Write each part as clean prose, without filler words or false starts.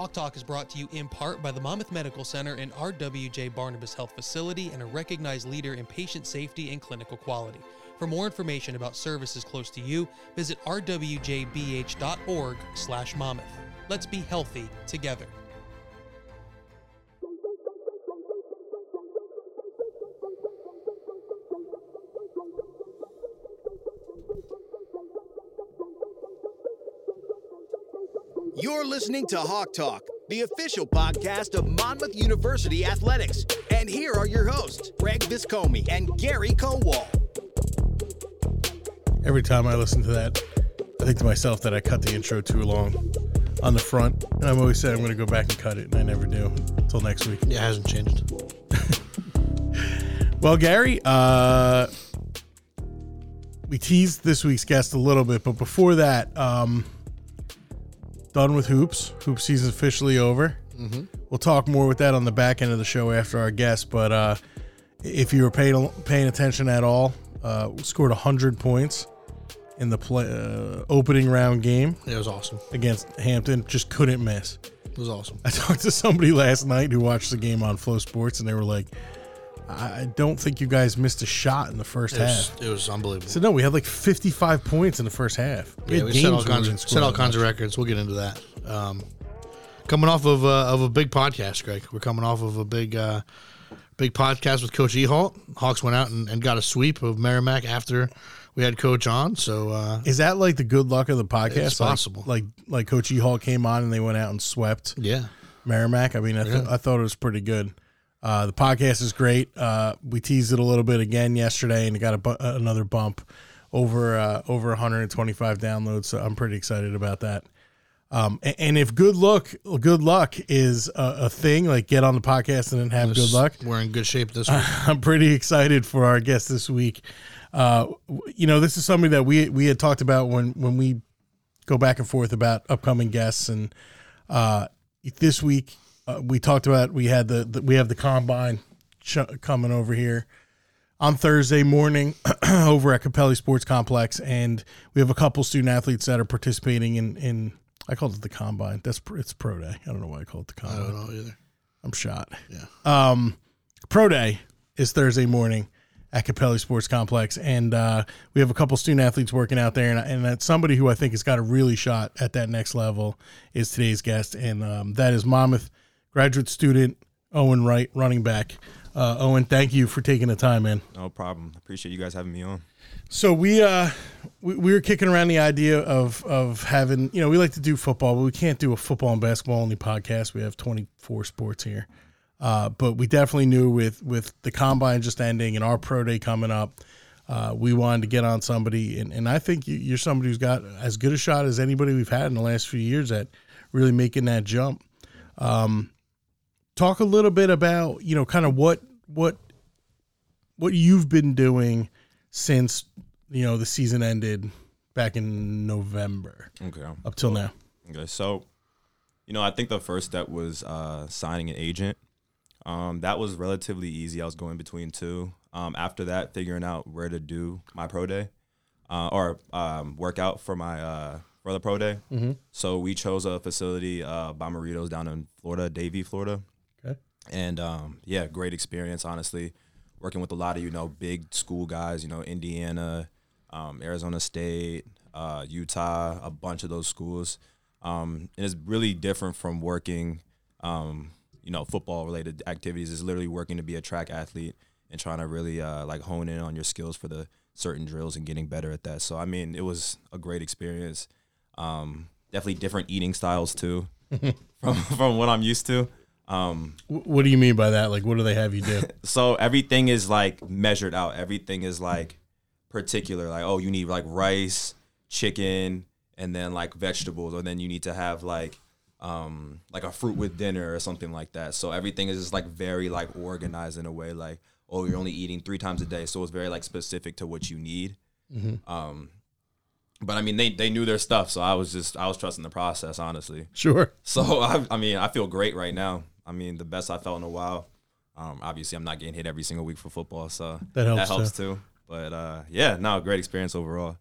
Hawk Talk is brought to you in part by the Monmouth Medical Center and RWJ Barnabas Health Facility and a recognized leader in patient safety and clinical quality. For more information about services close to you, visit rwjbh.org/Monmouth. Let's be healthy together. You're listening to Hawk Talk, the official podcast of Monmouth University Athletics. And here are your hosts, Greg Viscomi and Gary Cowall. Every time I listen to that, I think to myself that I cut the intro too long on the front. And I'm always saying I'm going to go back and cut it, and I never do until next week. Yeah, it hasn't changed. Well, Gary, we teased this week's guest a little bit, but before that... Done with hoops. Hoop season's officially over. Mm-hmm. We'll talk more with that on the back end of the show after our guest. But if you were paying attention at all, we scored 100 points in the opening round game. It was awesome. Against Hampton. Just couldn't miss. It was awesome. I talked to somebody last night who watched the game on Flow Sports, and they were like, I don't think you guys missed a shot in the first half. It was unbelievable. So, no, we had like 55 points in the first half. We set all kinds of records. We'll get into that. Coming off of a big podcast, Greg. We're coming off of a big podcast with Coach E. Hall. Hawks went out and got a sweep of Merrimack after we had Coach on. So is that like the good luck of the podcast? It's possible. Like Coach E. Hall came on and they went out and swept Merrimack. I mean, I thought it was pretty good. The podcast is great. We teased it a little bit again yesterday, and it got another bump over 125 downloads. So I'm pretty excited about that. And if good luck is a thing, like get on the podcast and then have good luck. We're in good shape this week. I'm pretty excited for our guest this week. This is something that we had talked about when we go back and forth about upcoming guests, and this week. We talked about we have the combine coming over here on Thursday morning over at Capelli Sports Complex, and we have a couple student athletes that are participating in I called it the combine. It's Pro Day. I don't know why I call it the combine. I don't know either. I'm shot. Yeah. Pro Day is Thursday morning at Capelli Sports Complex, and we have a couple student athletes working out there, and that's somebody who I think has got a really shot at that next level is today's guest, and that is Monmouth graduate student Owen Wright, running back. Owen, thank you for taking the time, man. No problem. Appreciate you guys having me on. So we were kicking around the idea of having, we like to do football, but we can't do a football and basketball only podcast. We have 24 sports here, but we definitely knew with the combine just ending and our pro day coming up, we wanted to get on somebody, and I think you're somebody who's got as good a shot as anybody we've had in the last few years at really making that jump. Talk a little bit about, kind of what you've been doing since, the season ended back in November. Okay. Up till now. Okay. So, I think the first step was signing an agent. That was relatively easy. I was going between two. After that, figuring out where to do my pro day or workout for my for the pro day. Mm-hmm. So we chose a facility by Maritos down in Florida, Davie, Florida. And, great experience, honestly, working with a lot of, big school guys, Indiana, Arizona State, Utah, a bunch of those schools. And it's really different from working, football-related activities. It's literally working to be a track athlete and trying to really, hone in on your skills for the certain drills and getting better at that. So, it was a great experience. Definitely different eating styles, too, from what I'm used to. What do you mean by that? Like, what do they have you do? So everything is measured out. Everything is particular. You need rice, chicken, and then vegetables, or then you need to have a fruit with dinner or something like that. So everything is just very organized in a way. You're only eating 3 times a day, so it's very specific to what you need. Mm-hmm. But they knew their stuff, so I was trusting the process, honestly. Sure. So I feel great right now. The best I felt in a while. Obviously, I'm not getting hit every single week for football, so that helps too. But, great experience overall.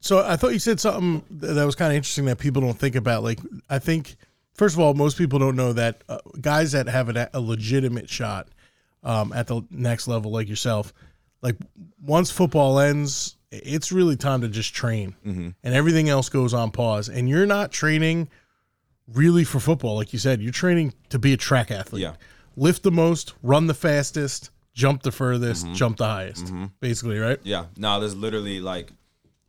So I thought you said something that was kind of interesting that people don't think about. I think First of all, most people don't know that guys that have a legitimate shot at the next level, like yourself, like once football ends, it's really time to just train, and everything else goes on pause. And you're not training really for football, like you said. You're training to be a track athlete. Yeah. Lift the most, run the fastest, jump the furthest, jump the highest, basically, right? Yeah. No, there's literally like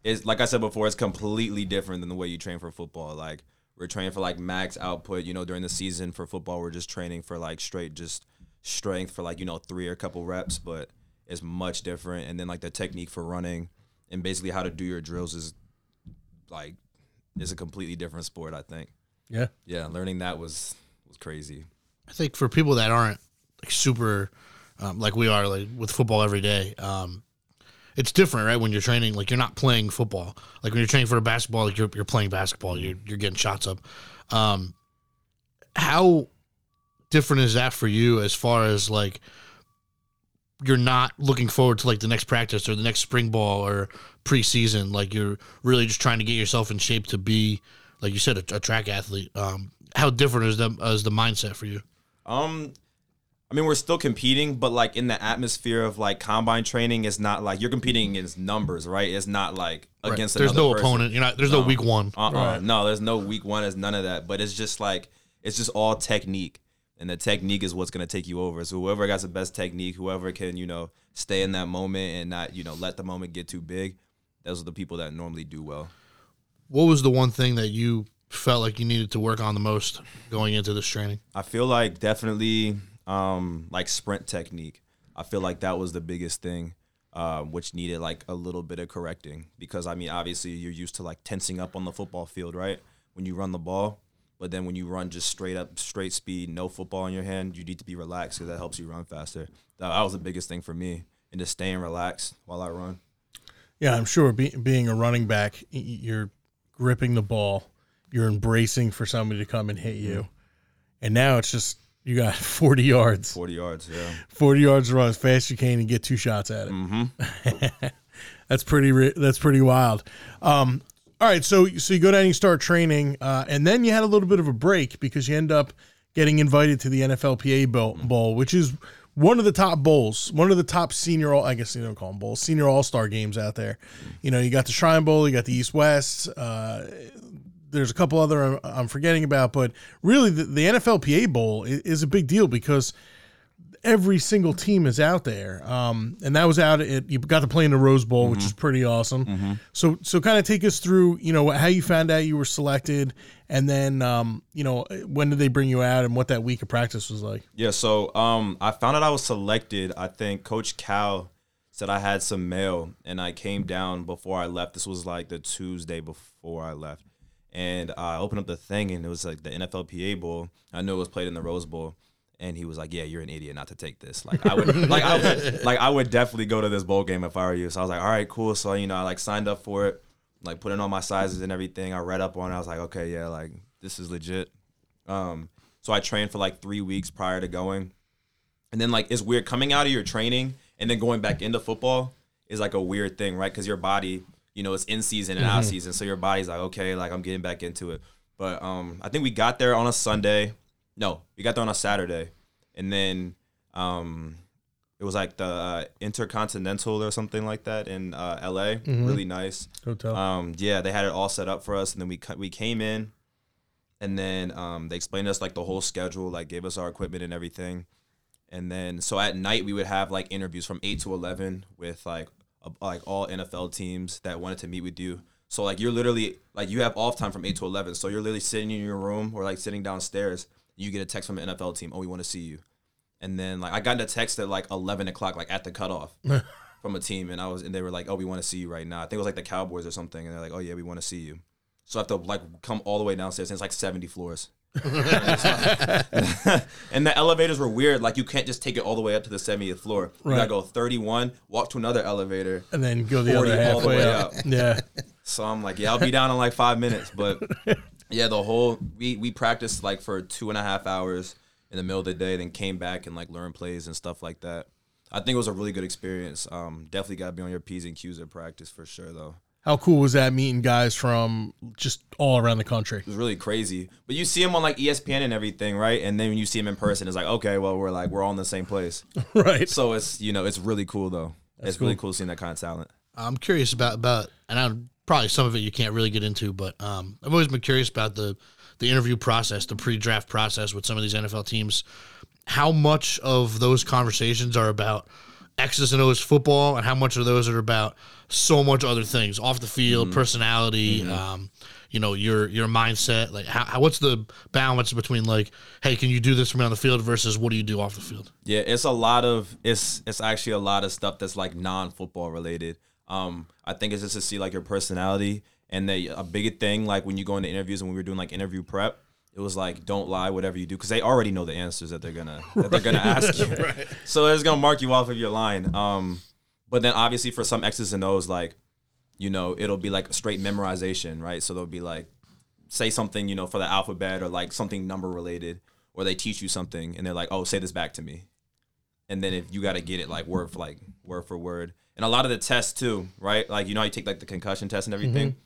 it's like I said before, it's completely different than the way you train for football. Like we're training for like max output, you know, during the season for football, we're just training for like straight just strength for like, you know, three or a couple reps, but it's much different. And then like the technique for running and basically how to do your drills is like it's a completely different sport, I think. Yeah. Yeah, learning that was crazy. I think for people that aren't like super like we are like with football every day, it's different, right? When you're training, like you're not playing football. Like when you're training for a basketball, like you're playing basketball. You're getting shots up. How different is that for you as far as like you're not looking forward to like the next practice or the next spring ball or preseason? Like you're really just trying to get yourself in shape to be, like you said, a track athlete. How different is the mindset for you? I mean, we're still competing, but, like, in the atmosphere of, like, combine training, it's not, like, you're competing against numbers, right? It's not, like, against another person. There's no opponent. You're not, there's no week one. Right. No, there's no week one. There's none of that. But it's just, like, it's just all technique. And the technique is what's going to take you over. So whoever got the best technique, whoever can, you know, stay in that moment and not, you know, let the moment get too big, those are the people that normally do well. What was the one thing that you felt like you needed to work on the most going into this training? I feel like definitely – like sprint technique. I feel like that was the biggest thing, which needed like a little bit of correcting because, I mean, obviously you're used to like tensing up on the football field, right? When you run the ball, but then when you run just straight up, straight speed, no football in your hand, you need to be relaxed because that helps you run faster. That was the biggest thing for me, and just staying relaxed while I run. Yeah, I'm sure being a running back, you're gripping the ball, you're embracing for somebody to come and hit you, and now it's just, you got 40 yards. 40 yards, yeah. 40 yards to run as fast as you can and get two shots at it. That's pretty wild. All right, so you go down and you start training, and then you had a little bit of a break because you end up getting invited to the NFLPA Bowl, which is one of the top bowls, one of the top senior all-star games out there. You know, you got the Shrine Bowl, you got the East-West, there's a couple other I'm forgetting about, but really the NFLPA Bowl is a big deal because every single team is out there. And that was out at, you got to play in the Rose Bowl, which is pretty awesome. So kind of take us through, you know, how you found out you were selected and then, you know, when did they bring you out and what that week of practice was like? Yeah. So, I found out I was selected. I think Coach Cal said I had some mail and I came down before I left. This was like the Tuesday before I left. And I opened up the thing, and it was, like, the NFLPA Bowl. I knew it was played in the Rose Bowl. And he was like, yeah, you're an idiot not to take this. Like, I would I would definitely go to this bowl game if I were you. So I was like, all right, cool. So, you know, I, like, signed up for it, like, put in all my sizes and everything. I read up on it. I was like, okay, yeah, like, this is legit. So I trained for, like, 3 weeks prior to going. And then, like, it's weird. Coming out of your training and then going back into football is, like, a weird thing, right? Because your body – you know, it's in season and out season. So your body's like, okay, like I'm getting back into it. But I think we got there on a Sunday. No, we got there on a Saturday. And then it was like the Intercontinental or something like that in L.A. Really nice hotel. Yeah, they had it all set up for us. And then we came in and then they explained to us like the whole schedule, like gave us our equipment and everything. And then so at night we would have like interviews from 8 to 11 with like all NFL teams that wanted to meet with you. So like you're literally like you have off time from 8 to 11. So you're literally sitting in your room or like sitting downstairs. You get a text from an NFL team. Oh, we want to see you. And then like I got a text at like 11 o'clock, like at the cutoff from a team. And they were like, oh, we want to see you right now. I think it was like the Cowboys or something. And they're like, oh yeah, we want to see you. So I have to like come all the way downstairs. And it's like 70 floors. And the elevators were weird. Like you can't just take it all the way up to the 70th floor. You gotta go 31, walk to another elevator, and then go the 40, other halfway all the way up. Yeah. So I'm like, yeah, I'll be down in like 5 minutes. But yeah, the whole we practiced like for 2.5 hours in the middle of the day, then came back and like learned plays and stuff like that. I think it was a really good experience. Definitely gotta be on your P's and Q's at practice for sure though. How cool was that meeting guys from just all around the country? It was really crazy. But you see them on, like, ESPN and everything, right? And then when you see them in person, it's like, okay, well, we're all in the same place. Right. So it's, you know, it's really cool, though. That's cool. Really cool seeing that kind of talent. I'm curious about and I'm probably some of it you can't really get into, but I've always been curious about the interview process, the pre-draft process with some of these NFL teams. How much of those conversations are about X's and O's football, and how much of those are about so much other things off the field, mm-hmm. personality, mm-hmm. You know, your mindset. Like, how, what's the balance between, like, hey, can you do this for me on the field versus what do you do off the field? Yeah, it's a lot of it's actually a lot of stuff that's like non-football related. I think it's just to see like your personality, and a big thing like when you go into interviews and when we were doing like interview prep. It was like, don't lie, whatever you do, because they already know the answers that they're gonna ask you. Right. So it's gonna mark you off if you're lying. But then obviously for some X's and O's, like, you know, it'll be like straight memorization, right? So they'll be like, say something, you know, for the alphabet or like something number related, or they teach you something and they're like, oh, say this back to me, and then if you gotta get it like word for word. And a lot of the tests too, right? Like, you know how you take like the concussion test and everything.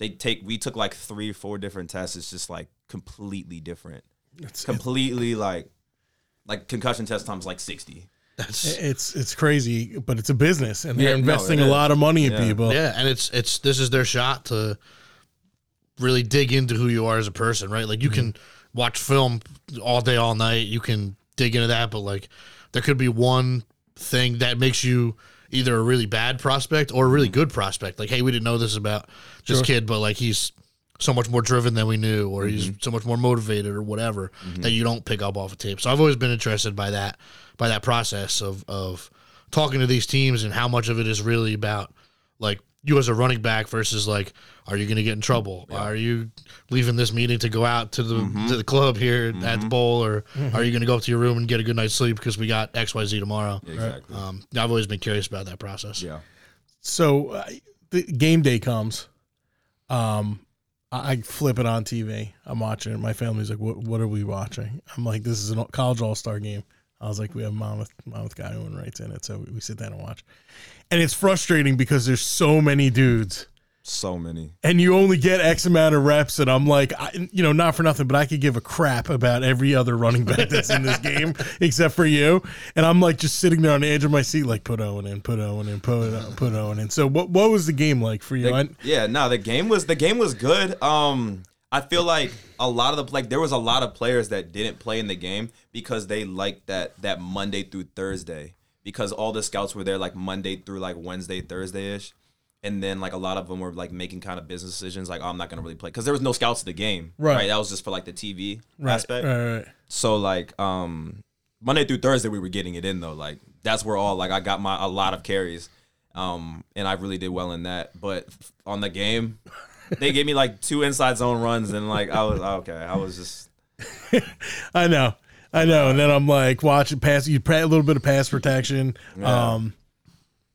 Mm-hmm. We took like 3 or 4 different tests. It's just like completely different. It's completely like concussion test times like 60. It's crazy, but it's a business, and they're investing a lot of money in people. Yeah, and it's this is their shot to really dig into who you are as a person, right? Like, you mm-hmm. can watch film all day, all night. You can dig into that, but like there could be one thing that makes you either a really bad prospect or a really good prospect. Like, hey, we didn't know this about this kid, but like he's so much more driven than we knew, or mm-hmm. he's so much more motivated or whatever mm-hmm. that you don't pick up off of tape. So I've always been interested by that process of talking to these teams, and how much of it is really about like you as a running back versus like, are you going to get in trouble? Yeah. Are you leaving this meeting to go out to the mm-hmm. to the club here mm-hmm. at the bowl, or mm-hmm. are you going to go up to your room and get a good night's sleep because we got XYZ tomorrow? Exactly. I've always been curious about that process. Yeah. So the game day comes. I flip it on TV. I'm watching it. My family's like, "What are we watching?" I'm like, "This is a college all-star game." I was like, we have Monmouth guy Owen Wright's in it, so we sit down and watch. And it's frustrating because there's so many dudes. So many. And you only get X amount of reps, and I'm like, not for nothing, but I could give a crap about every other running back that's in this game except for you. And I'm like just sitting there on the edge of my seat like, put Owen in. So what was the game like for you? The game was good. I feel like there was a lot of players that didn't play in the game because they liked that Monday through Thursday, because all the scouts were there like Monday through like Wednesday, Thursday-ish. And then like a lot of them were like making kind of business decisions like, oh, I'm not going to really play because there was no scouts in the game. Right. That was just for like the TV aspect. Right. So like Monday through Thursday we were getting it in though. Like that's where all like I got a lot of carries and I really did well in that. But on the game – they gave me like 2 inside zone runs, and like I was okay. I was just, I know, and then I'm like watching pass. You play a little bit of pass protection, yeah.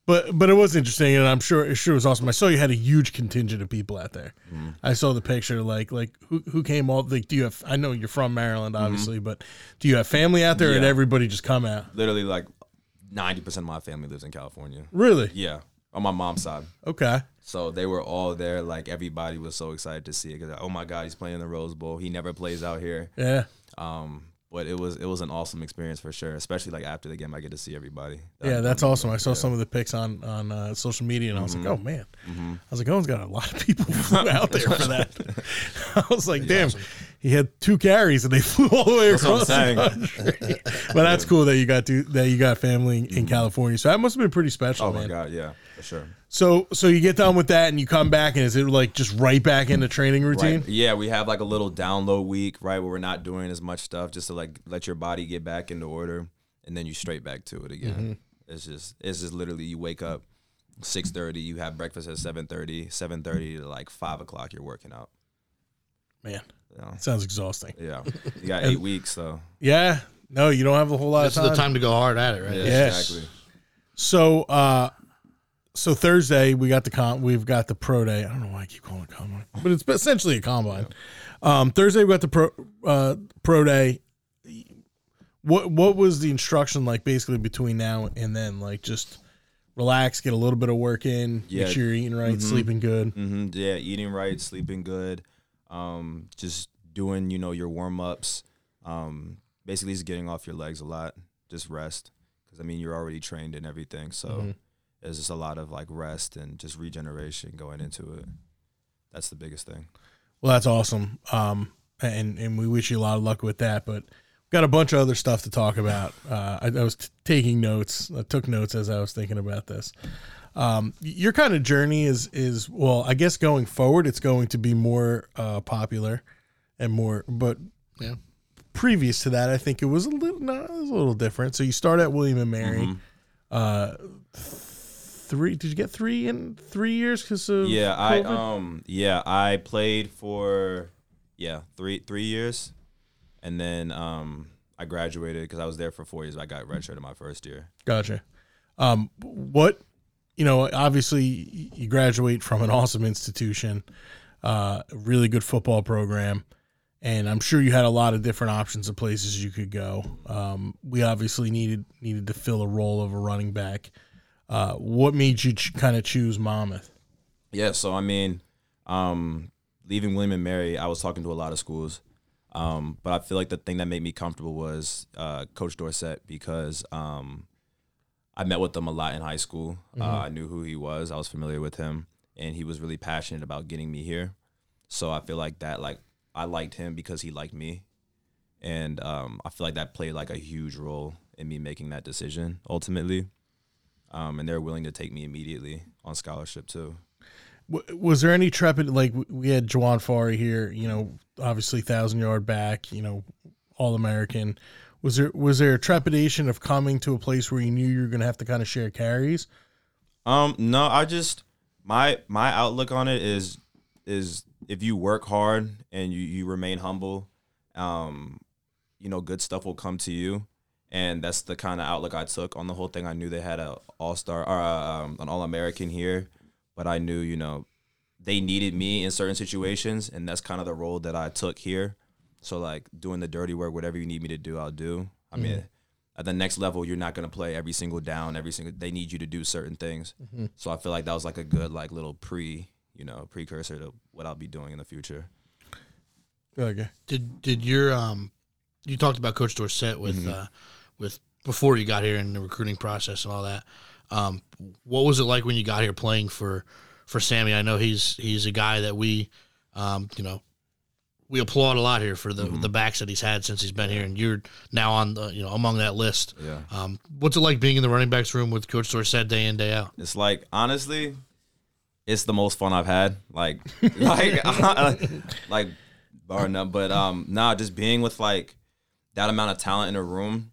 But it was interesting, and I'm sure it was awesome. I saw you had a huge contingent of people out there. Mm-hmm. I saw the picture, like who came all. Like, do you have? I know you're from Maryland, obviously, mm-hmm. but do you have family out there, yeah. and everybody just come out? Literally, like 90% of my family lives in California. Really? Yeah, on my mom's side. Okay. So they were all there. Like, everybody was so excited to see it. Because, oh, my God, he's playing in the Rose Bowl. He never plays out here. Yeah. But it was an awesome experience for sure, especially, like, after the game. I get to see everybody. That's awesome. I saw some of the pics on social media, and I was mm-hmm. like, oh, man. Mm-hmm. I was like, Owen's got a lot of people out there for that. I was like, damn, awesome. He had 2 carries, and they flew all the way across the country. But that's cool that you got family in California. So that must have been pretty special, man. Oh, my God, yeah, for sure. So you get done with that and you come back, and is it like just right back in the training routine? Right. Yeah, we have like a little down-low week, right, where we're not doing as much stuff just to like let your body get back into order, and then you straight back to it again. Mm-hmm. It's just literally you wake up 6:30, you have breakfast at 7:30 to like 5 o'clock you're working out. Man, sounds exhausting. Yeah, you got 8 weeks, so. Yeah, no, you don't have a whole lot of time. This is the time to go hard at it, right? Yes. Exactly. So, So Thursday we've got the pro day. I don't know why I keep calling it combine, but it's essentially a combine. Yeah. Thursday we got the pro day. What was the instruction like basically between now and then? Like just relax, get a little bit of work in, make sure you're eating right, sleeping good. Yeah, eating right, sleeping good, just doing, your warm-ups, basically just getting off your legs a lot, just rest. Because, you're already trained and everything, so there's just a lot of, rest and just regeneration going into it. That's the biggest thing. Well, that's awesome, and we wish you a lot of luck with that, but we've got a bunch of other stuff to talk about. I was taking notes. I took notes as I was thinking about this. Your kind of journey is well, I guess going forward, it's going to be more popular and more, but yeah. Previous to that, I think it was a little different. So you start at William & Mary. Did you get three in 3 years because of COVID? I played for 3 years, and then I graduated because I was there for 4 years. I got redshirted my first year. Gotcha. What obviously you graduate from an awesome institution, really good football program, and I'm sure you had a lot of different options of places you could go. We obviously needed to fill a role of a running back. What made you kind of choose Monmouth? Yeah, so, leaving William & Mary, I was talking to a lot of schools. But I feel like the thing that made me comfortable was Coach Dorsett, because I met with him a lot in high school. I knew who he was. I was familiar with him. And he was really passionate about getting me here. So I feel like that, I liked him because he liked me. And I feel like that played, a huge role in me making that decision ultimately. And they're willing to take me immediately on scholarship too. Was there any trepid, we had Juwan Farry here, obviously 1,000-yard back, All-American. Was there a trepidation of coming to a place where you knew you were going to have to kind of share carries? No, I just my outlook on it is if you work hard and you remain humble, good stuff will come to you. And that's the kind of outlook I took on the whole thing. I knew they had an All-American here, but I knew, they needed me in certain situations, and that's kind of the role that I took here. So, doing the dirty work, whatever you need me to do, I'll do. At the next level, you're not going to play every single down, they need you to do certain things. So I feel like that was, a good, little precursor to what I'll be doing in the future. Okay. Did your you talked about Coach Dorsett with before you got here and the recruiting process and all that. What was it like when you got here playing for Sammy? I know he's a guy that we, we applaud a lot here for the backs that he's had since he's been here, and you're now on the, among that list. Yeah. What's it like being in the running backs room with Coach Dorsett day in, day out? It's honestly, it's the most fun I've had. Bar none. But just being with that amount of talent in a room,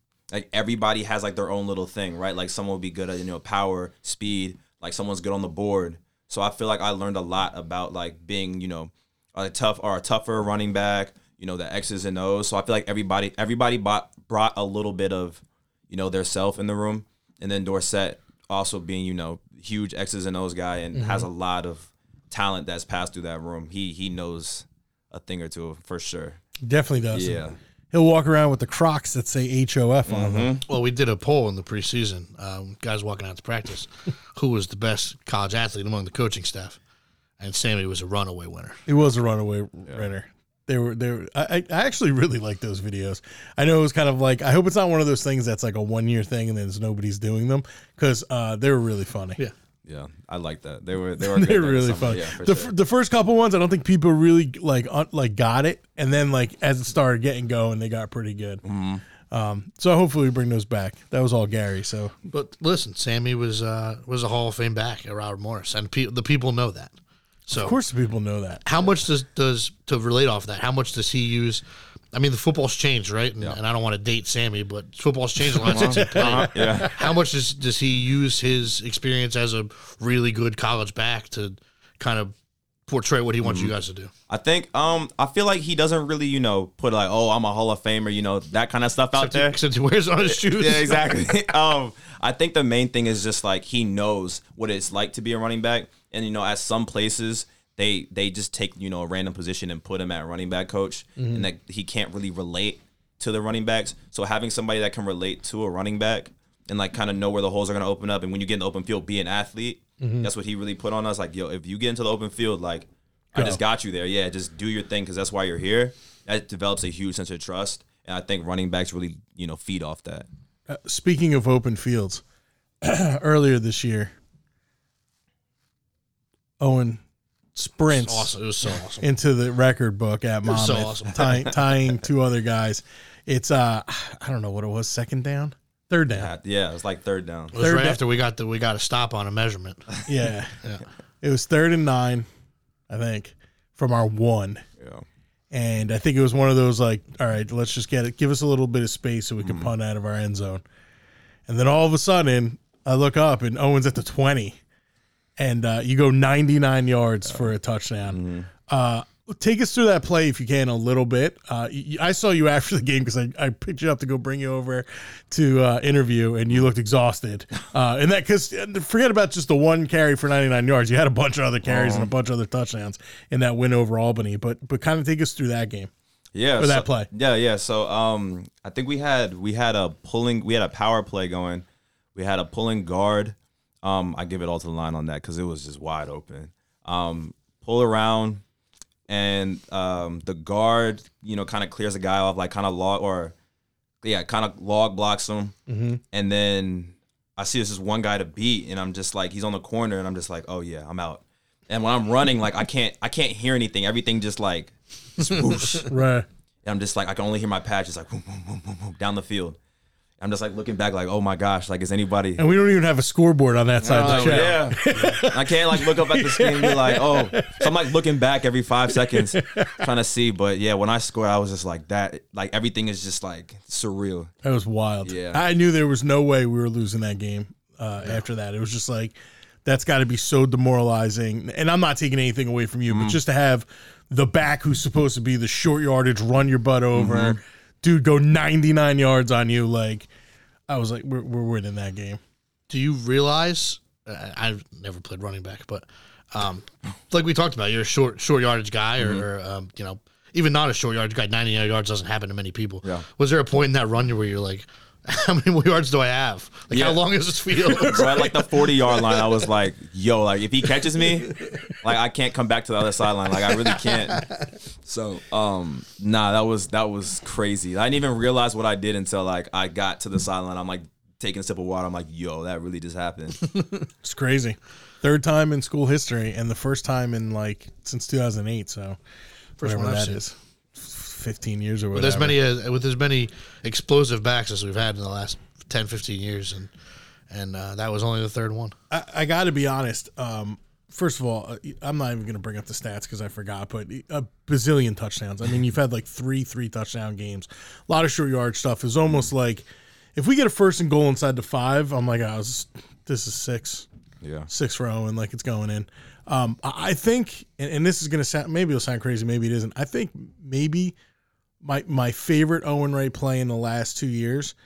everybody has their own little thing, right? Someone will be good at power, speed. Someone's good on the board. So I feel like I learned a lot about being a tougher running back. The X's and O's. So I feel like everybody brought a little bit of their self in the room, and then Dorsett also being huge X's and O's guy and has a lot of talent that's passed through that room. He knows a thing or two for sure. Definitely does. Yeah. He'll walk around with the Crocs that say HOF on them. Well, we did a poll in the preseason, guys walking out to practice, who was the best college athlete among the coaching staff, and Sammy was a runaway winner. He was a runaway winner. They were. I actually really like those videos. I know it was kind of I hope it's not one of those things that's a 1 year thing and then nobody's doing them, because they were really funny. Yeah. Yeah, I like that. They were they're really fun. Yeah, the first couple ones, I don't think people really got it, and then as it started getting going, they got pretty good. So hopefully we bring those back. That was all Gary. So, but listen, Sammy was a Hall of Fame back at Robert Morris, and the people know that. So of course, the people know that. How much does to relate off that? How much does he use? The football's changed, right? And, and I don't want to date Sammy, but football's changed a lot since he played. Yeah. How much does he use his experience as a really good college back to kind of portray what he wants you guys to do? I think I feel like he doesn't really, put I'm a Hall of Famer, that kind of stuff out there. Except he wears on his shoes. Yeah, exactly. I think the main thing is just he knows what it's like to be a running back. And, at some places – They just take, a random position and put him at running back coach, and that he can't really relate to the running backs. So having somebody that can relate to a running back and like kind of know where the holes are going to open up. And when you get in the open field, be an athlete. Mm-hmm. That's what he really put on us. Like, yo, if you get into the open field, like, I just got you there. Yeah, just do your thing because that's why you're here. That develops a huge sense of trust. And I think running backs really, you know, feed off that. Speaking of open fields, earlier this year, Owen sprints it was so awesome. Into the record book at Monmouth, tying two other guys. It's, I don't know what it was, second down? Third down. Yeah, it was like third down. It was third right down. After we got a stop on a measurement. Yeah. It was 3rd and 9, I think, from our one. Yeah. And I think it was one of those like, all right, let's just get it. Give us a little bit of space so we can punt out of our end zone. And then all of a sudden, I look up and Owen's at the 20. And you go 99 yards for a touchdown. Mm-hmm. Take us through that play, if you can, a little bit. I saw you after the game because I picked you up to go bring you over to interview, and you looked exhausted. And that because forget about just the one carry for 99 yards. You had a bunch of other carries and a bunch of other touchdowns in that win over Albany. But kind of take us through that game. Yeah, or that play. Yeah. So I think we had a power play going. We had a pulling guard. I give it all to the line on that because it was just wide open. Pull around. And the guard, you know, kind of clears the guy off, like kind of log blocks him. Mm-hmm. And then I see this one guy to beat, and I'm just like, he's on the corner, and I'm just like, oh yeah, I'm out. And when I'm running, like I can't hear anything. Everything just like swoosh. Right. And I'm just like, I can only hear my patch. It's like boom, boom, boom, boom, boom, down the field. I'm just like looking back, like, oh my gosh, like, is anybody? And we don't even have a scoreboard on that side of the channel. Yeah. I can't like look up at the screen and be like, oh. So I'm like looking back every 5 seconds trying to see. But yeah, when I scored, I was just like that. Like everything is just like surreal. That was wild. Yeah. I knew there was no way we were losing that game after that. It was just like, that's got to be so demoralizing. And I'm not taking anything away from you, but just to have the back who's supposed to be the short yardage, run your butt over. Mm-hmm. Dude, go 99 yards on you. Like, I was like, we're winning that game. Do you realize? I've never played running back, but like we talked about, you're a short yardage guy, or you know, even not a short yardage guy. 99 yards doesn't happen to many people. Yeah. Was there a point in that run where you're like, how many yards do I have? Like, how long is this field? So at like the 40-yard line, I was like, yo, like if he catches me, like I can't come back to the other sideline. Like I really can't. So, nah, that was crazy. I didn't even realize what I did until like I got to the sideline. I'm like taking a sip of water. I'm like, yo, that really just happened. It's crazy. 3rd time in school history, and the 1st time in like since 2008. So, first one that is. 15 years or whatever. With as many explosive backs as we've had in the last 10, 15 years, and that was only the 3rd one. I got to be honest. First of all, I'm not even going to bring up the stats because I forgot, but a bazillion touchdowns. I mean, you've had like three touchdown games. A lot of short yard stuff. It's almost like if we get a 1st and goal inside the 5, I'm like, oh, this is 6. Yeah. 6 for Owen, like it's going in. I think, and this is going to sound, maybe it'll sound crazy, maybe it isn't. I think maybe my favorite Owen Wright play in the last 2 years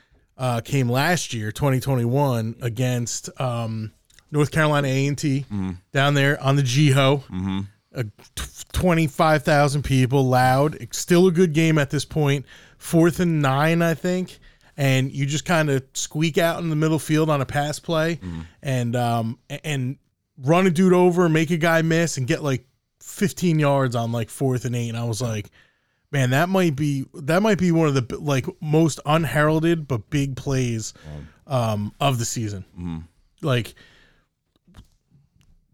came last year, 2021, against North Carolina A&T down there on the GEHO. Mm-hmm. 25,000 people, loud. It's still a good game at this point. 4th and 9, I think. And you just kind of squeak out in the middle field on a pass play and run a dude over, make a guy miss, and get like 15 yards on like 4th and 8. And I was like, man, that might be one of the like most unheralded but big plays of the season. Mm-hmm. Like,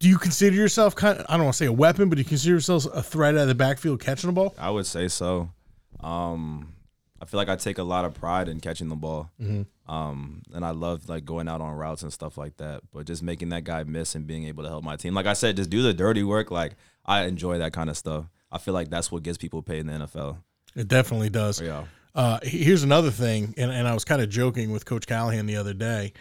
do you consider yourself kind of, I don't want to say a weapon, but do you consider yourself a threat out of the backfield catching the ball? I would say so. I feel like I take a lot of pride in catching the ball. Mm-hmm. And I love like going out on routes and stuff like that, but just making that guy miss and being able to help my team. Like I said, just do the dirty work. Like I enjoy that kind of stuff. I feel like that's what gets people paid in the NFL. It definitely does. Yeah. Here's another thing, and I was kind of joking with Coach Callahan the other day,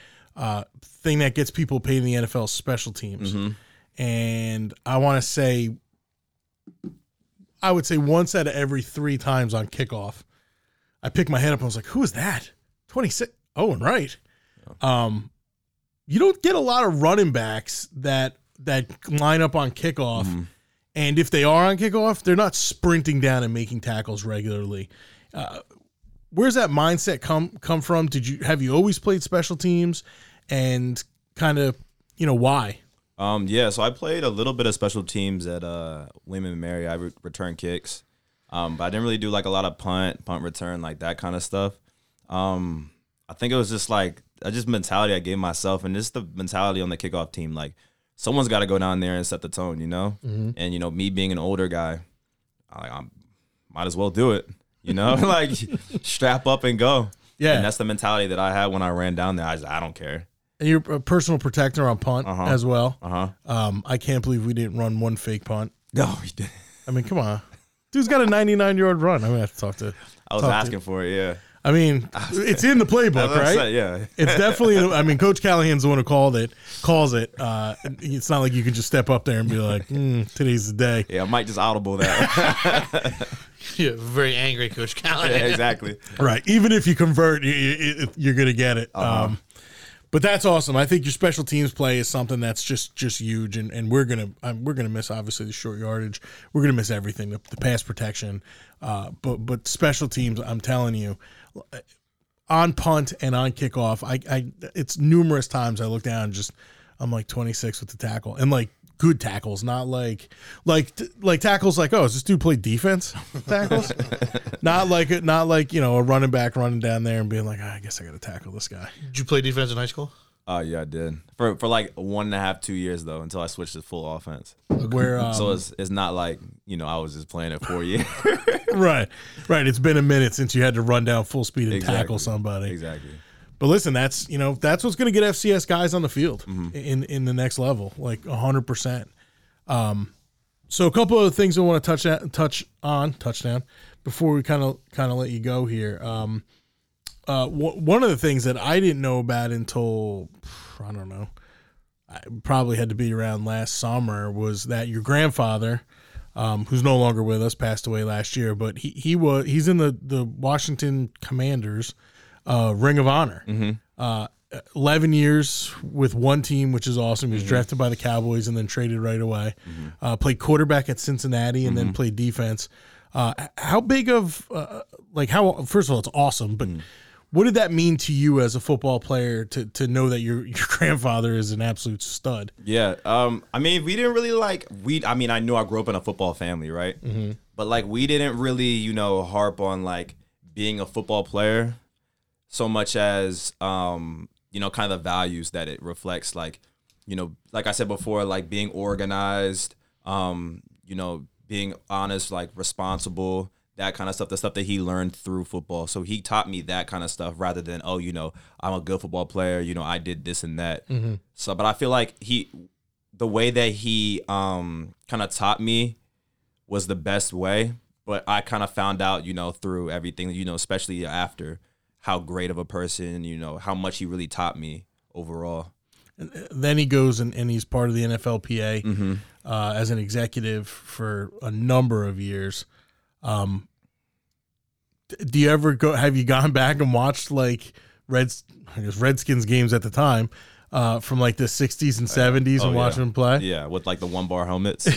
thing that gets people paid in the NFL, special teams. Mm-hmm. And I want to say, I would say once out of every 3 times on kickoff, I picked my head up and I was like, who is that? 26, Owen Wright. You don't get a lot of running backs that line up on kickoff. Mm-hmm. And if they are on kickoff, they're not sprinting down and making tackles regularly. where's that mindset come from? Have you always played special teams, and kind of, you know, why? Yeah, so I played a little bit of special teams at William & Mary. I returned kicks, but I didn't really do like a lot of punt return, like that kind of stuff. I think it was just like mentality I gave myself, and just the mentality on the kickoff team. Like, someone's got to go down there and set the tone, you know. Mm-hmm. And you know, me being an older guy, I might as well do it, you know, like strap up and go. Yeah, and that's the mentality that I had when I ran down there. I just, I don't care. And you're a personal protector on punt as well. I can't believe we didn't run one fake punt. No, we didn't. I mean, come on, dude's got a 99-yard run. I'm gonna have to talk to. I was asking for it. Yeah. I mean, it's in the playbook, right? Saying, yeah. It's definitely, I mean, Coach Callahan's the one who calls it. It's not like you can just step up there and be like, today's the day. Yeah, I might just audible that. Yeah, very angry Coach Callahan. Yeah, exactly. Right. Even if you convert, you're going to get it. But that's awesome. I think your special teams play is something that's just huge, and we're gonna miss obviously the short yardage. We're gonna miss everything, the pass protection, but special teams. I'm telling you, on punt and on kickoff, I it's numerous times I look down and just I'm like 26 with the tackle, and like good tackles, not like tackles like, oh, is this dude play defense tackles? not like you know, a running back running down there and being like, I guess I got to tackle this guy. Did you play defense in high school? Yeah, I did for like 1.5-2 years though, until I switched to full offense. Okay. Where so it's not like, you know, I was just playing it 4 years. right. It's been a minute since you had to run down full speed and tackle somebody. Exactly. But listen, that's, you know, that's what's going to get FCS guys on the field in the next level, like 100%. So a couple of things I want to touch on before we kind of let you go here. One of the things that I didn't know about until, I don't know, I probably had to be around last summer, was that your grandfather, who's no longer with us, passed away last year, but he's in the Washington Commanders. Ring of Honor. 11 years with one team, which is awesome. He was drafted by the Cowboys and then traded right away. Played quarterback at Cincinnati and then played defense. How big of, first of all, it's awesome, but what did that mean to you as a football player to know that your grandfather is an absolute stud? Yeah. I mean, we didn't really I knew I grew up in a football family, right? But like, we didn't really, you know, harp on like being a football player so much as, you know, kind of the values that it reflects, like, you know, like I said before, like being organized, you know, being honest, like responsible, that kind of stuff, the stuff that he learned through football. So he taught me that kind of stuff rather than, oh, you know, I'm a good football player, you know, I did this and that. So, but I feel like the way that he kind of taught me was the best way, but I kind of found out, you know, through everything, you know, especially after, how great of a person, you know, how much he really taught me overall. And then he goes and he's part of the NFLPA as an executive for a number of years. Do you ever have you gone back and watched like Redskins games at the time from like the 60s and 70s and watch them play? Yeah, with like the one-bar helmets.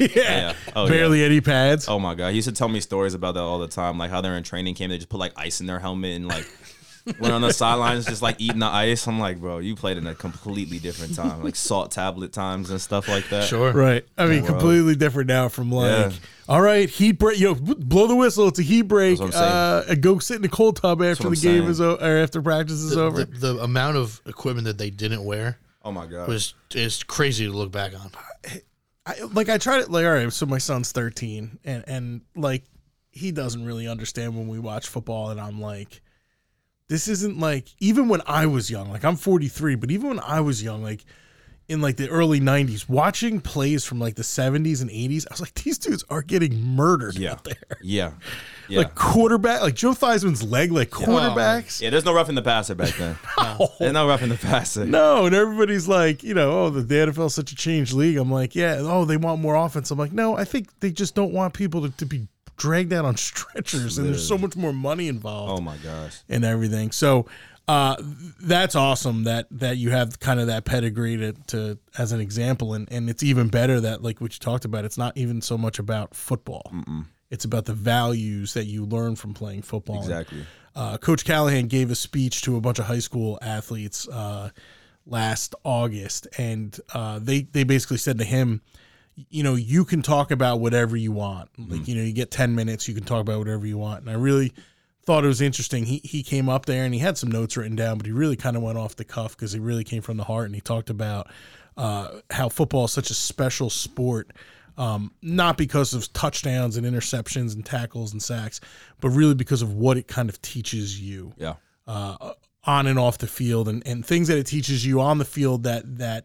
Yeah. Oh, barely any pads. Oh, my God. He used to tell me stories about that all the time, like how they're in training camp. They just put like ice in their helmet and like went on the sidelines just like eating the ice. I'm like, bro, you played in a completely different time, like salt tablet times and stuff like that. Sure. Right. I mean, completely different now from like, all right, heat break. Yo, blow the whistle. It's a heat break. Go sit in the cold tub after the game is over, or after practice is over. The amount of equipment that they didn't wear. Oh, my God. It's crazy to look back on. I tried it, like, all right, so my son's 13, and like, he doesn't really understand when we watch football, and I'm like, this isn't like, even when I was young, like, I'm 43, but even when I was young, like, in like the early 90s, watching plays from like the 70s and 80s, I was like, these dudes are getting murdered out there. Yeah. Like quarterback, like Joe Theismann's leg, like quarterbacks. Yeah, there's no roughing the passer back then. There's no roughing the passer. No, and everybody's like, you know, oh, the NFL is such a changed league. I'm like, yeah, oh, they want more offense. I'm like, no, I think they just don't want people to be dragged out on stretchers, and there's so much more money involved. Oh, my gosh. And everything. So, that's awesome that you have kind of that pedigree to as an example, and it's even better that, like what you talked about, it's not even so much about football. It's about the values that you learn from playing football. Exactly. Coach Callahan gave a speech to a bunch of high school athletes last August, and they basically said to him, you know, you can talk about whatever you want. Like, you know, you get 10 minutes, you can talk about whatever you want. And I really thought it was interesting. He came up there and he had some notes written down, but he really kind of went off the cuff because he really came from the heart. And he talked about how football is such a special sport, not because of touchdowns and interceptions and tackles and sacks, but really because of what it kind of teaches you on and off the field, and things that it teaches you on the field that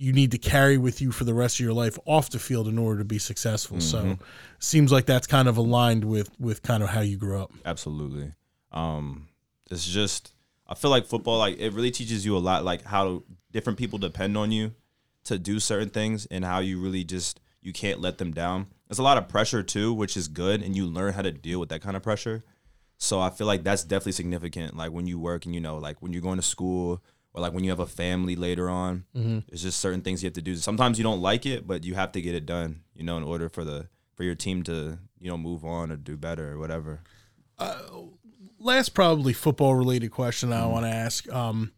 you need to carry with you for the rest of your life off the field in order to be successful. Mm-hmm. So seems like that's kind of aligned with kind of how you grew up. Absolutely. It's just, I feel like football, like it really teaches you a lot, like how different people depend on you to do certain things and how you really just, you can't let them down. There's a lot of pressure too, which is good. And you learn how to deal with that kind of pressure. So I feel like that's definitely significant. Like when you work and, you know, like when you're going to school, or like when you have a family later on, it's just certain things you have to do. Sometimes you don't like it, but you have to get it done, you know, in order for your team to, you know, move on or do better or whatever. Last probably football-related question I want to ask. You're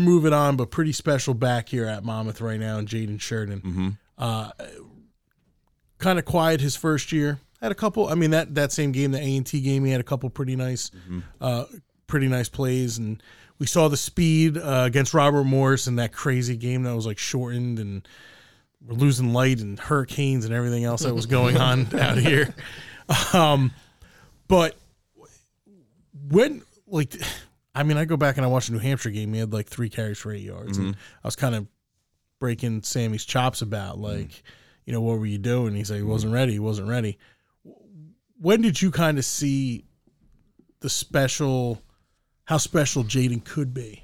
moving on, but pretty special back here at Monmouth right now, and Jaden Sheridan. Kind of quiet his first year. Had a couple, I mean, that same game, the A&T game, he had a couple pretty nice plays, and we saw the speed against Robert Morris in that crazy game that was like shortened, and we're losing light and hurricanes and everything else that was going on out here. But when, like, I mean, I go back and I watched the New Hampshire game. He had like 3 carries for 8 yards. And I was kind of breaking Sammy's chops about, like, you know, what were you doing? He's like, he wasn't ready. He wasn't ready. When did you kind of see the special, how special Jaden could be?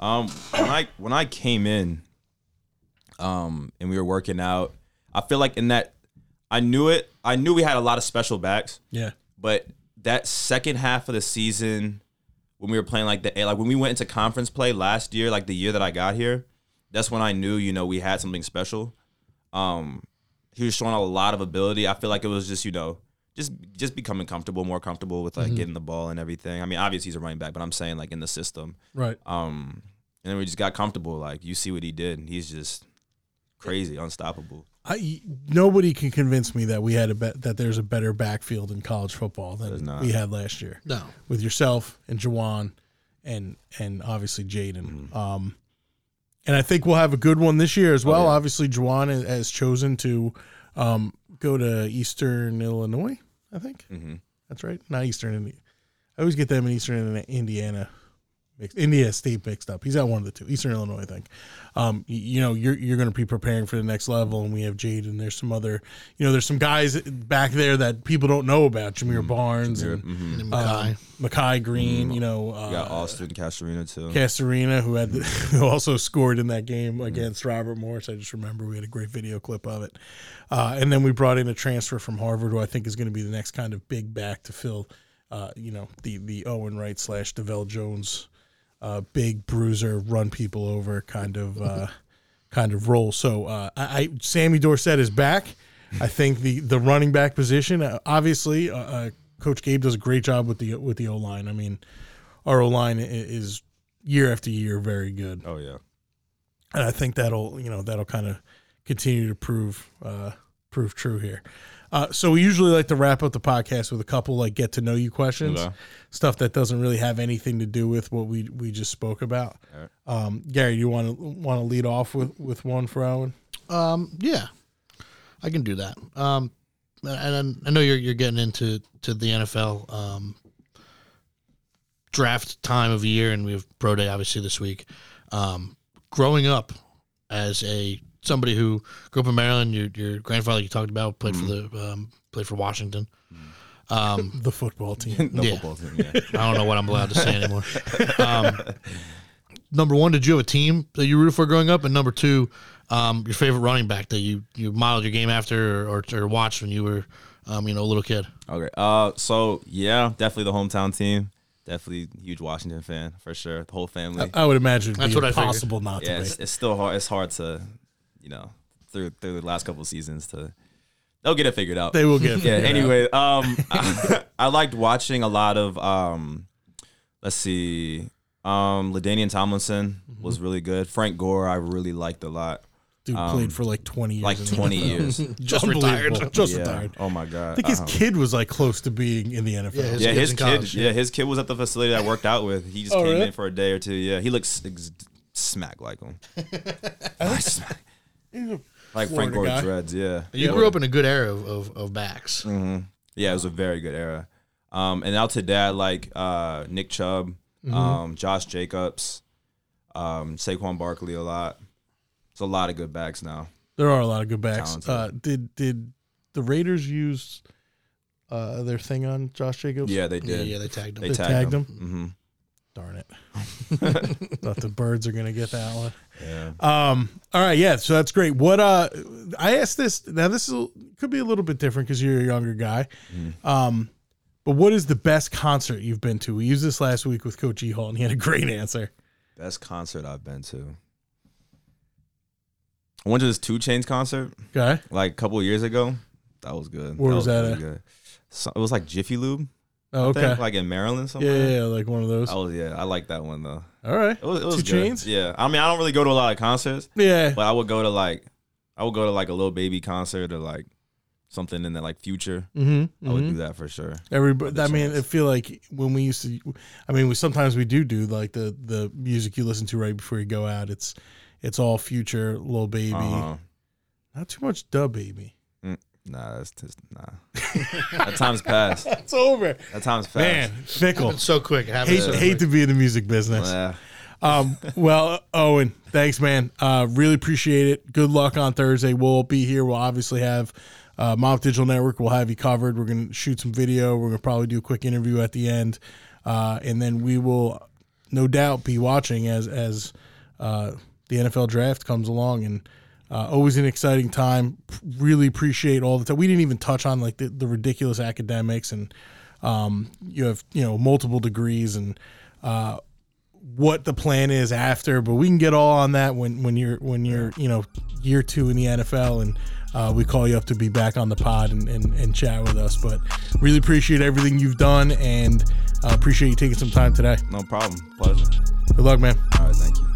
When I came in, and we were working out, I feel like in that, I knew we had a lot of special backs. Yeah. But that second half of the season, when we were playing like when we went into conference play last year, like the year that I got here, that's when I knew, you know, we had something special. He was showing a lot of ability. I feel like it was just, you know, just becoming comfortable, more comfortable with like getting the ball and everything. I mean, obviously he's a running back, but I'm saying like in the system. Right. And then we just got comfortable. Like you see what he did, and he's just crazy, unstoppable. Nobody can convince me that we had that there's a better backfield in college football than we had last year. No. With yourself and Jawan and obviously Jaden. And I think we'll have a good one this year as well. Oh, yeah. Obviously Jawan has chosen to go to Eastern Illinois, I think. That's right. Not Eastern Indiana. I always get them in Eastern Indiana. Indiana State mixed up. He's at one of the two. Eastern Illinois, I think. You know, you're going to be preparing for the next level, and we have Jade, and there's some other, you know, there's some guys back there that people don't know about. Jameer Barnes and Makai Green, you know. You got Austin Castorina, too. Castorina, who had who also scored in that game against Robert Morris. I just remember we had a great video clip of it. And then we brought in a transfer from Harvard, who I think is going to be the next kind of big back to fill, you know, the Owen Wright / DeVell Jones big bruiser, run people over kind of role. So Sammy Dorsett is back. I think the running back position, obviously, Coach Gabe does a great job with the O-line. I mean, our O-line is year after year very good. Oh yeah, and I think that'll kind of continue to prove true here. So we usually like to wrap up the podcast with a couple like get to know you questions, stuff that doesn't really have anything to do with what we just spoke about. Right. Gary, you want to lead off with one for Owen? Yeah, I can do that. And I know you're getting into the NFL draft time of year, and we have Pro Day obviously this week. Growing up as somebody who grew up in Maryland, your grandfather you talked about played for Washington, the football team. Football team. Yeah. I don't know what I'm allowed to say anymore. Number one, did you have a team that you rooted for growing up? And number two, your favorite running back that you modeled your game after or watched when you were a little kid. Okay. So yeah, definitely the hometown team. Definitely huge Washington fan for sure. The whole family. I would imagine that's what impossible not to. It's still hard. It's hard to, you know, through the last couple of seasons to They'll get it figured out. They will get it figured out. Anyway, I liked watching a lot of, let's see, LaDainian Tomlinson was really good. Frank Gore I really liked a lot. Dude played for like 20 years. Like 20 years. Just retired. Just retired. Oh, my God. I think his kid was like close to being in the NFL. Yeah, his kid was at the facility I worked out with. He just came in for a day or two. Yeah, he looks smack like him. Like Florida Frank Gore dreads, You grew up in a good era of backs. Mm-hmm. Yeah, it was a very good era. And out to dad, like Nick Chubb, Josh Jacobs, Saquon Barkley a lot. It's a lot of good backs now. There are a lot of good backs. Did the Raiders use their thing on Josh Jacobs? Yeah, they did. Yeah, they tagged him. They tagged him. Mm-hmm. Darn it. Thought the birds are going to get that one. Yeah. All right, yeah, so that's great. What I asked this. Now, this is, could be a little bit different because you're a younger guy. But what is the best concert you've been to? We used this last week with Coach E. Hall, and he had a great answer. Best concert I've been to. I went to this 2 Chainz concert, like a couple of years ago. That was good. Where was that at? Good. So, it was like Jiffy Lube. Oh, okay. I think, like in Maryland somewhere. Yeah, like one of those. I like that one, though. All right. It was 2 Chainz? Yeah. I mean, I don't really go to a lot of concerts. Yeah. But I would go to like, a Lil Baby concert or like something in that like Future. Mm-hmm. I would do that for sure. Everybody. I mean, I feel like when we used to, I mean, we sometimes do like the music you listen to right before you go out. It's all Future, Lil Baby. Uh-huh. Not too much Da Baby. Nah, that's just, that time's passed. It's over. That time's passed. Man, fickle. So quick. Hate to be in the music business. Yeah. Well, Owen, thanks, man. Really appreciate it. Good luck on Thursday. We'll be here. We'll obviously have Monmouth Digital Network. We'll have you covered. We're going to shoot some video. We're going to probably do a quick interview at the end. And then we will, no doubt, be watching as the NFL draft comes along, and always an exciting time. Really appreciate all the time. We didn't even touch on like the ridiculous academics, and you have multiple degrees and what the plan is after. But we can get all on that when you're year 2 in the NFL, and we call you up to be back on the pod and chat with us. But really appreciate everything you've done, and appreciate you taking some time today. No problem, pleasure. Good luck, man. All right, thank you.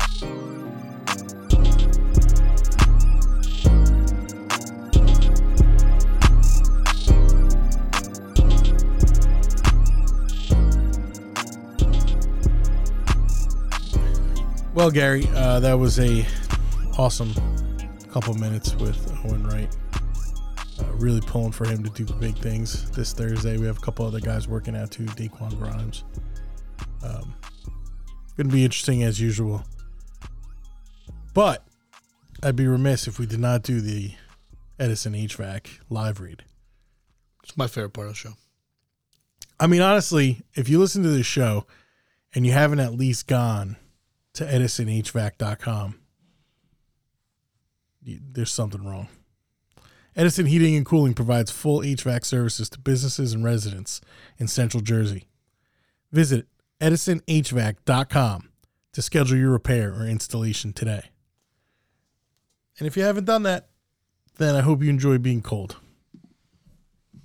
Well, Gary, that was a awesome couple minutes with Owen Wright. Really pulling for him to do big things this Thursday. We have a couple other guys working out too, Daquan Grimes. Going to be interesting as usual. But I'd be remiss if we did not do the Edison HVAC live read. It's my favorite part of the show. I mean, honestly, if you listen to this show and you haven't at least gone to edisonhvac.com, there's something wrong. Edison Heating and Cooling provides full HVAC services to businesses and residents in Central Jersey. Visit edisonhvac.com to schedule your repair or installation today. And if you haven't done that, then I hope you enjoy being cold.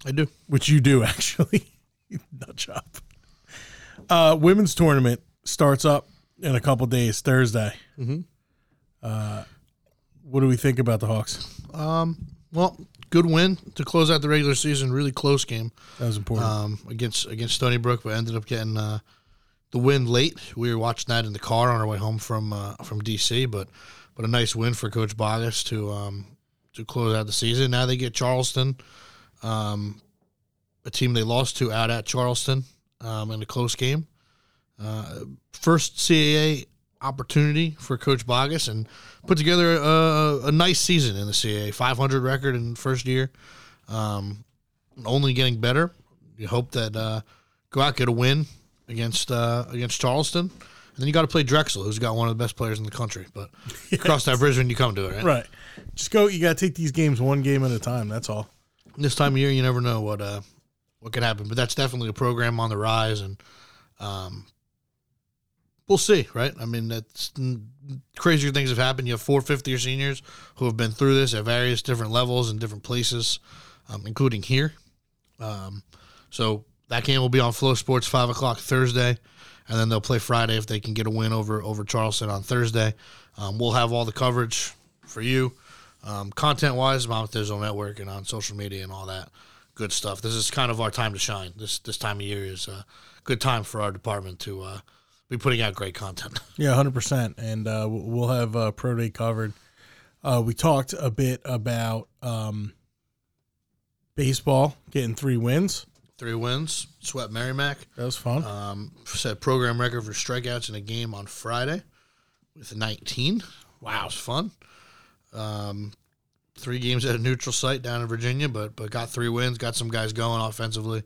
I do. Which you do, actually. Nut job. Women's tournament starts up in a couple days, Thursday. Mm-hmm. What do we think about the Hawks? Well, good win to close out the regular season. Really close game. That was important. Against Stony Brook, but ended up getting the win late. We were watching that in the car on our way home from D.C., but a nice win for Coach Bogues to close out the season. Now they get Charleston, a team they lost to out at Charleston in a close game. First CAA opportunity for Coach Bogues, and put together a nice season in the CAA. 500 record in the first year, only getting better. You hope that go out, get a win against Charleston, and then you got to play Drexel, who's got one of the best players in the country. But you cross that bridge when you come to it, right? Right. Just go. You got to take these games one game at a time. That's all. This time of year, you never know what could happen. But that's definitely a program on the rise, and we'll see, right? I mean, that's crazier things have happened. You have 4 fifth-year seniors who have been through this at various different levels and different places. including here. So that game will be on Flow Sports, 5 o'clock Thursday, and then they'll play Friday if they can get a win over Charleston on Thursday. We'll have all the coverage for you, content-wise, Monmouth Digital Network and on social media and all that good stuff. This is kind of our time to shine. This time of year is a good time for our department to be putting out great content. Yeah, 100%. And we'll have Pro Day covered. We talked a bit about baseball getting 3 wins. 3 wins, swept Merrimack. That was fun. Set program record for strikeouts in a game on Friday with 19. Wow. That was fun. 3 games at a neutral site down in Virginia, but got 3 wins, got some guys going offensively.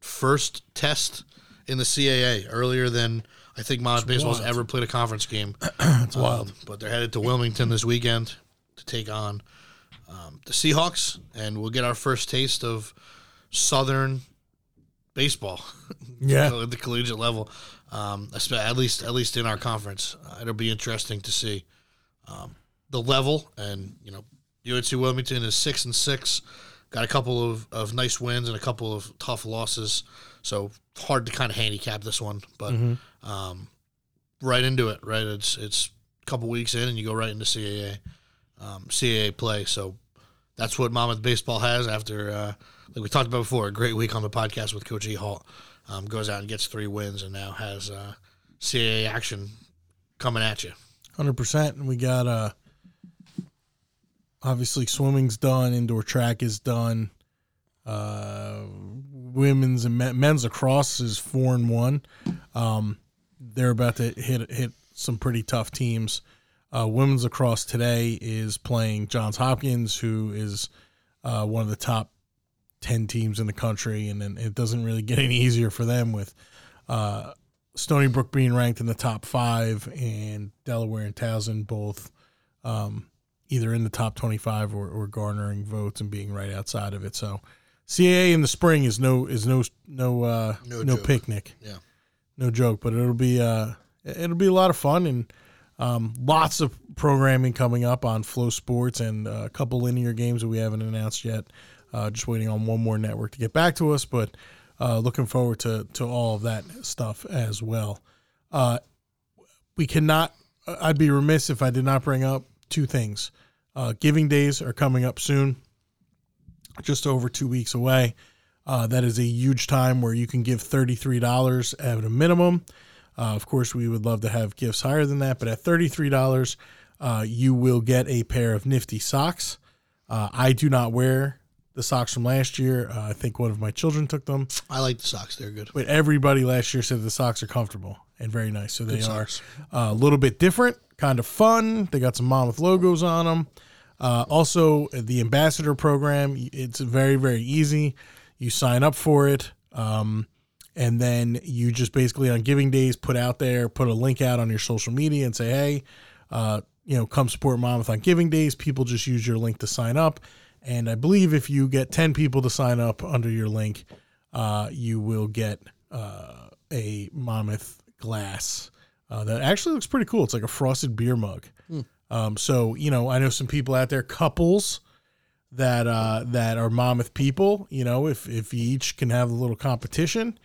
First test in the CAA earlier than I think Monmouth Baseball's ever played a conference game. It's wild. But they're headed to Wilmington this weekend to take on the Seahawks, and we'll get our first taste of Southern baseball. Yeah, at the collegiate level, at least in our conference. It'll be interesting to see the level. And you know, UNC Wilmington is 6-6, got a couple of nice wins and a couple of tough losses, so hard to kind of handicap this one. But right into it, right? It's a couple weeks in, and you go right into CAA play. So that's what Monmouth baseball has after. Like we talked about before, a great week on the podcast with Coach E. Hall. Goes out and gets 3 wins and now has CAA action coming at you. 100%. And we got, obviously, swimming's done, indoor track is done, women's and men's lacrosse is 4-1. They're about to hit some pretty tough teams. Women's lacrosse today is playing Johns Hopkins, who is one of the top 10 teams in the country, and then it doesn't really get any easier for them with Stony Brook being ranked in the top 5 and Delaware and Towson both either in the top 25 or garnering votes and being right outside of it. So CAA in the spring is no picnic. Yeah. No joke, but it'll be a lot of fun, and lots of programming coming up on Flow Sports, and a couple linear games that we haven't announced yet. Just waiting on one more network to get back to us, but looking forward to all of that stuff as well. I'd be remiss if I did not bring up 2 things. Giving days are coming up soon, just over 2 weeks away. That is a huge time where you can give $33 at a minimum. Of course, we would love to have gifts higher than that, but at $33, you will get a pair of nifty socks. I do not wear the socks from last year. I think one of my children took them. I like the socks. They're good. But everybody last year said the socks are comfortable and very nice. So they are a little bit different, kind of fun. They got some Monmouth logos on them. Also, the ambassador program, it's very, very easy. You sign up for it, and then you just basically on giving days put a link out on your social media and say, hey, come support Monmouth on giving days. People just use your link to sign up. And I believe if you get 10 people to sign up under your link, you will get a Monmouth glass that actually looks pretty cool. It's like a frosted beer mug. I know some people out there, couples that are Monmouth people. You know, if you each can have a little competition,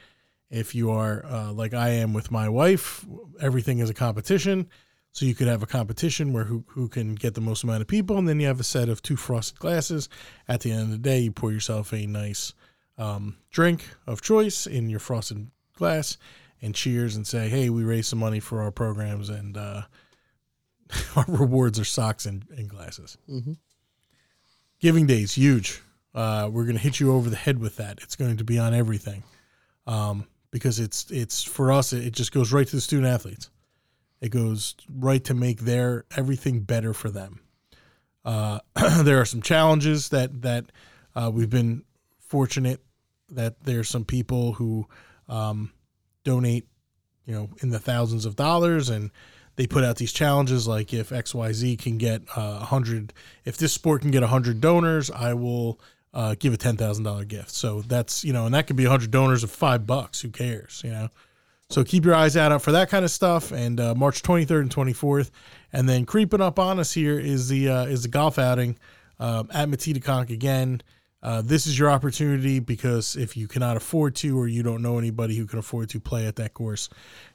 if you are like I am with my wife, everything is a competition. So you could have a competition where who can get the most amount of people, and then you have a set of 2 frosted glasses. At the end of the day, you pour yourself a nice drink of choice in your frosted glass and cheers and say, hey, we raised some money for our programs, and our rewards are socks and glasses. Mm-hmm. Giving Day is huge. We're going to hit you over the head with that. It's going to be on everything because it's for us, it just goes right to the student-athletes. It goes right to make their everything better for them. There are some challenges that we've been fortunate that there's some people who donate, in the thousands of dollars, and they put out these challenges like if XYZ can get 100, if this sport can get 100 donors, I will give a $10,000 gift. So that's and that could be 100 donors of $5. Who cares? So keep your eyes out for that kind of stuff. And March 23rd and 24th, and then creeping up on us here is the golf outing at Matitaconk again. This is your opportunity, because if you cannot afford to, or you don't know anybody who can afford to play at that course,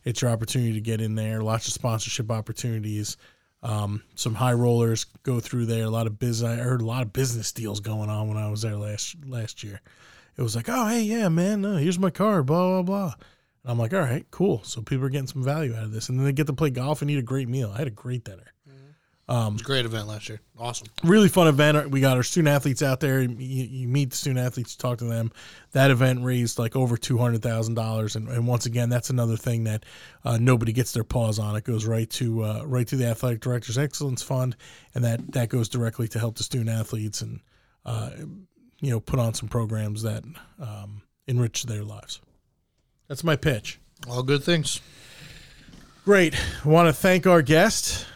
it's your opportunity to get in there. Lots of sponsorship opportunities. Some high rollers go through there. A lot of business. I heard a lot of business deals going on when I was there last year. It was like, oh, hey, yeah, man, no, here's my card, blah, blah, blah. And I'm like, all right, cool. So people are getting some value out of this. And then they get to play golf and eat a great meal. I had a great dinner. It was a great event last year. Awesome. Really fun event. We got our student athletes out there. You meet the student athletes, talk to them. That event raised like over $200,000. And once again, that's another thing that nobody gets their paws on. It goes right to the Athletic Directors Excellence Fund, and that goes directly to help the student athletes and put on some programs that enrich their lives. That's my pitch. All good things. Great. I want to thank our guest.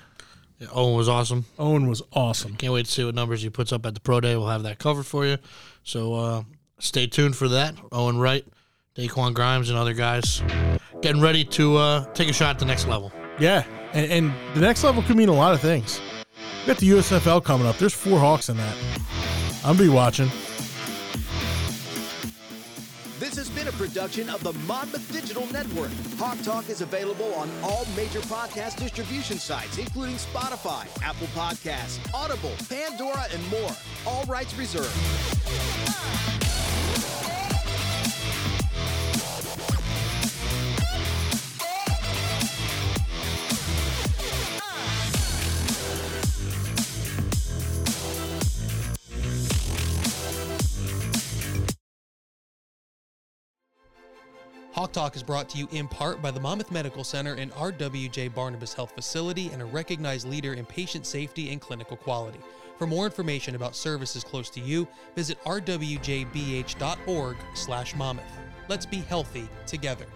Owen was awesome. Can't wait to see what numbers he puts up at the Pro Day. We'll have that covered for you. So stay tuned for that. Owen Wright, Daquan Grimes, and other guys getting ready to take a shot at the next level. Yeah, and the next level could mean a lot of things. We got the USFL coming up. There's 4 Hawks in that. I'm be watching. This has been a production of the Monmouth Digital Network. Hawk Talk is available on all major podcast distribution sites, including Spotify, Apple Podcasts, Audible, Pandora, and more. All rights reserved. Hawk Talk is brought to you in part by the Monmouth Medical Center and RWJ Barnabas Health Facility, and a recognized leader in patient safety and clinical quality. For more information about services close to you, visit rwjbh.org/Monmouth. Let's be healthy together.